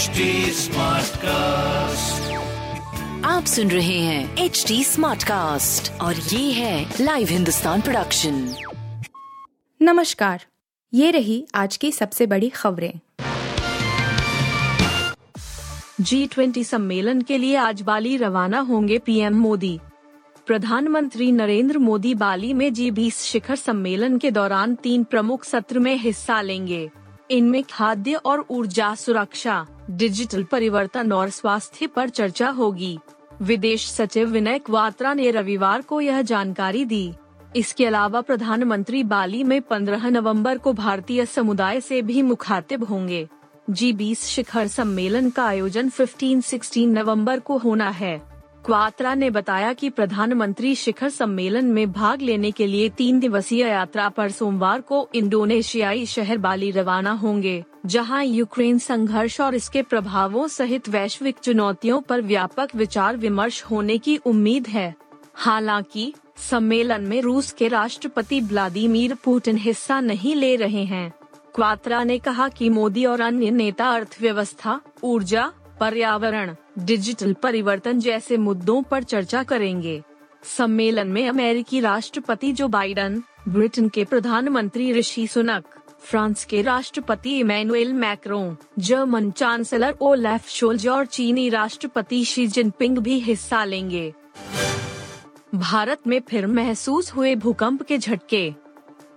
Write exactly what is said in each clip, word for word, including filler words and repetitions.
H D smart cast, आप सुन रहे हैं एच डी स्मार्ट कास्ट और ये है लाइव हिंदुस्तान प्रोडक्शन। नमस्कार, ये रही आज की सबसे बड़ी खबरें। जी ट्वेंटी सम्मेलन के लिए आज बाली रवाना होंगे पीएम मोदी। प्रधानमंत्री नरेंद्र मोदी बाली में जी ट्वेंटी शिखर सम्मेलन के दौरान तीन प्रमुख सत्र में हिस्सा लेंगे। इनमें खाद्य और ऊर्जा सुरक्षा, डिजिटल परिवर्तन और स्वास्थ्य पर चर्चा होगी। विदेश सचिव विनय क्वात्रा ने रविवार को यह जानकारी दी। इसके अलावा प्रधानमंत्री बाली में पंद्रह नवंबर को भारतीय समुदाय से भी मुखातिब होंगे। जी ट्वेंटी शिखर सम्मेलन का आयोजन पंद्रह सोलह नवंबर को होना है। क्वात्रा ने बताया कि प्रधानमंत्री शिखर सम्मेलन में भाग लेने के लिए तीन दिवसीय यात्रा पर सोमवार को इंडोनेशियाई शहर बाली रवाना होंगे, जहां यूक्रेन संघर्ष और इसके प्रभावों सहित वैश्विक चुनौतियों पर व्यापक विचार विमर्श होने की उम्मीद है। हालांकि सम्मेलन में रूस के राष्ट्रपति व्लादिमीर पुतिन हिस्सा नहीं ले रहे हैं। क्वात्रा ने कहा कि मोदी और अन्य नेता अर्थव्यवस्था, ऊर्जा, पर्यावरण, डिजिटल परिवर्तन जैसे मुद्दों पर चर्चा करेंगे। सम्मेलन में अमेरिकी राष्ट्रपति जो बाइडन, ब्रिटेन के प्रधानमंत्री ऋषि सुनक, फ्रांस के राष्ट्रपति Emmanuel Macron, German chancellor Olaf Scholz और चीनी राष्ट्रपति शी जिनपिंग भी हिस्सा लेंगे। भारत में फिर महसूस हुए भूकंप के झटके।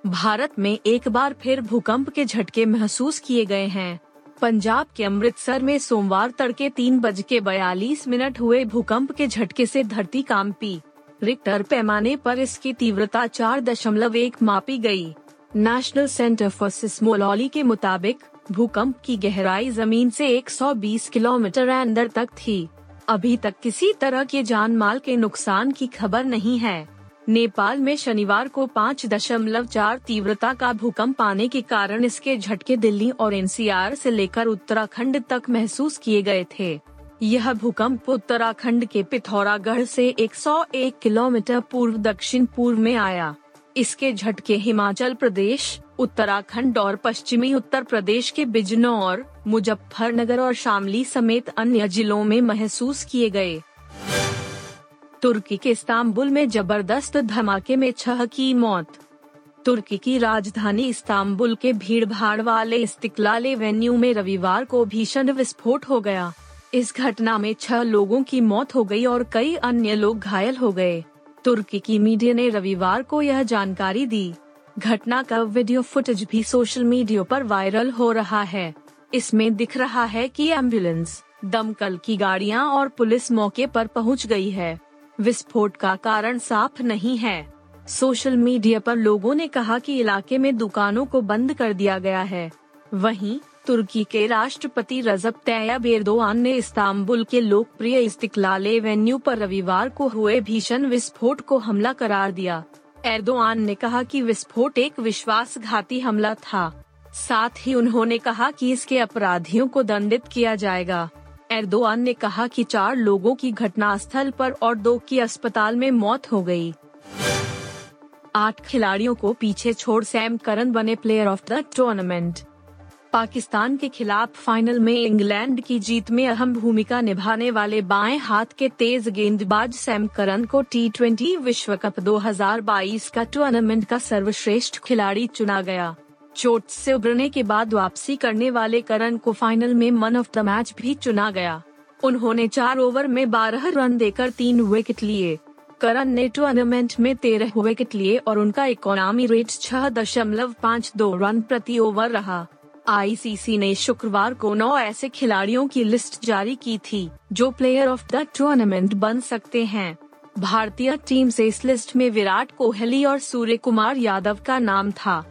भारत में एक बार फिर भूकंप के झटके महसूस किए गए हैं। पंजाब के अमृतसर में सोमवार तड़के तीन बज के बयालीस मिनट हुए भूकंप के झटके से धरती कांपी। रिक्टर पैमाने पर इसकी तीव्रता चार दशमलव एक मापी गई। नेशनल सेंटर फॉर सिस्मोलॉजी के मुताबिक भूकंप की गहराई जमीन से एक सौ बीस किलोमीटर अंदर तक थी। अभी तक किसी तरह के जान माल के नुकसान की खबर नहीं है। नेपाल में शनिवार को पाँच दशमलव चार तीव्रता का भूकंप आने के कारण इसके झटके दिल्ली और एन सी आर से लेकर उत्तराखंड तक महसूस किए गए थे। यह भूकंप उत्तराखंड के पिथौरागढ़ से एक सौ एक किलोमीटर पूर्व दक्षिण पूर्व में आया। इसके झटके हिमाचल प्रदेश, उत्तराखंड और पश्चिमी उत्तर प्रदेश के बिजनौर, मुजफ्फरनगर और शामली समेत अन्य जिलों में महसूस किए गए। तुर्की के इस्तांबुल में जबरदस्त धमाके में छह की मौत। तुर्की की राजधानी इस्तांबुल के भीड़भाड़ वाले इस्तिक्लाल एवेन्यू में रविवार को भीषण विस्फोट हो गया। इस घटना में छह लोगों की मौत हो गई और कई अन्य लोग घायल हो गए। तुर्की की मीडिया ने रविवार को यह जानकारी दी। घटना का वीडियो फुटेज भी सोशल मीडिया पर वायरल हो रहा है। इसमें दिख रहा है कि एम्बुलेंस, दमकल की गाड़ियां और पुलिस मौके पर पहुंच गई है। विस्फोट का कारण साफ नहीं है। सोशल मीडिया पर लोगों ने कहा कि इलाके में दुकानों को बंद कर दिया गया है। वहीं तुर्की के राष्ट्रपति रजब तैयब एर्दोआन ने इस्तांबुल के लोकप्रिय इस्तिक्लाल एवेन्यू पर रविवार को हुए भीषण विस्फोट को हमला करार दिया। एर्दोआन ने कहा कि विस्फोट एक विश्वासघाती हमला था। साथ ही उन्होंने कहा कि इसके अपराधियों को दंडित किया जाएगा। एर्दोआन ने कहा कि चार लोगों की घटनास्थल पर और दो की अस्पताल में मौत हो गई। आठ खिलाड़ियों को पीछे छोड़ सैम करन बने player of the tournament. Pakistan के खिलाफ फाइनल में इंग्लैंड की जीत में अहम भूमिका निभाने वाले बाएं हाथ के तेज गेंदबाज सैम करन को टी ट्वेंटी विश्व कप दो हज़ार बाईस का टूर्नामेंट का सर्वश्रेष्ठ खिलाड़ी चुना गया। चोट से उबरने के बाद वापसी करने वाले करन को फाइनल में मैन ऑफ द मैच भी चुना गया। उन्होंने चार ओवर में बारह रन देकर तीन विकेट लिए। करन ने टूर्नामेंट में तेरह विकेट लिए और उनका इकोनॉमी रेट छह दशमलव पाँच दो रन प्रति ओवर रहा। आईसीसी ने शुक्रवार को नौ ऐसे खिलाड़ियों की लिस्ट जारी की थी जो प्लेयर ऑफ द टूर्नामेंट बन सकते हैं। भारतीय टीम से इस लिस्ट में विराट कोहली और सूर्य कुमार यादव का नाम था।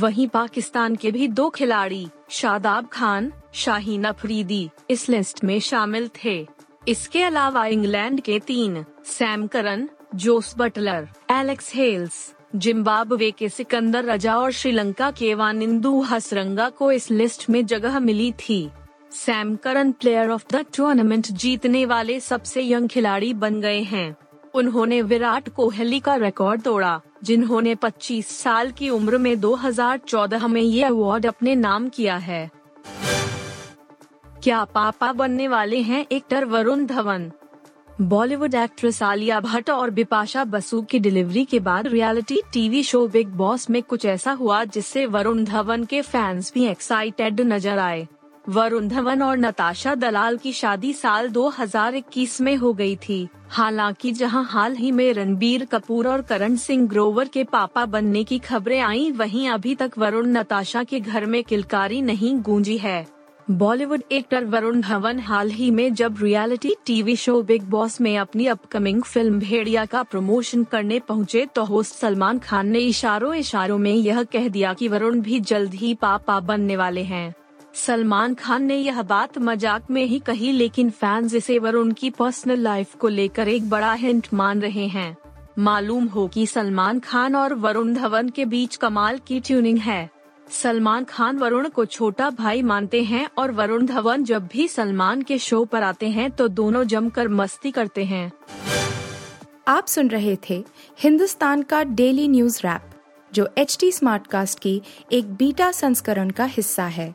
वहीं पाकिस्तान के भी दो खिलाड़ी, शादाब खान, शाहीन अफरीदी, इस लिस्ट में शामिल थे। इसके अलावा इंग्लैंड के तीन, Sam Curran, Jos Buttler, Alex Hales, Zimbabwe के सिकंदर रजा और श्रीलंका के वानिंदु हसरंगा को इस लिस्ट में जगह मिली थी। Sam Curran player of the tournament जीतने वाले सबसे यंग खिलाड़ी बन गए हैं। उन्होंने विराट कोहली का रिकॉर्ड तोड़ा, जिन्होंने पच्चीस साल की उम्र में दो हज़ार चौदह में ये अवार्ड अपने नाम किया है। क्या पापा बनने वाले हैं एक्टर वरुण धवन? बॉलीवुड एक्ट्रेस आलिया भट्ट और बिपाशा बसु की डिलीवरी के बाद reality TV show big boss में कुछ ऐसा हुआ जिससे वरुण धवन के फैंस भी एक्साइटेड नजर आए। वरुण धवन और नताशा दलाल की शादी साल दो हज़ार इक्कीस में हो गई थी। हालांकि जहां हाल ही में रणबीर कपूर और करण सिंह ग्रोवर के पापा बनने की खबरें आईं, वहीं अभी तक वरुण नताशा के घर में किलकारी नहीं गूंजी है। बॉलीवुड एक्टर वरुण धवन हाल ही में जब reality TV show big boss में अपनी अपकमिंग फिल्म भेड़िया का प्रमोशन करने पहुंचे तो होस्ट सलमान खान ने इशारों इशारों में यह कह दिया कि वरुण भी जल्द ही पापा बनने वाले हैं। सलमान खान ने यह बात मजाक में ही कही, लेकिन फैंस इसे वरुण की पर्सनल लाइफ को लेकर एक बड़ा हिंट मान रहे हैं। मालूम हो कि सलमान खान और वरुण धवन के बीच कमाल की ट्यूनिंग है। सलमान खान वरुण को छोटा भाई मानते हैं और वरुण धवन जब भी सलमान के शो पर आते हैं तो दोनों जमकर मस्ती करते हैं। आप सुन रहे थे हिंदुस्तान का डेली न्यूज रैप, जो एच डी स्मार्ट कास्ट की एक बीटा संस्करण का हिस्सा है।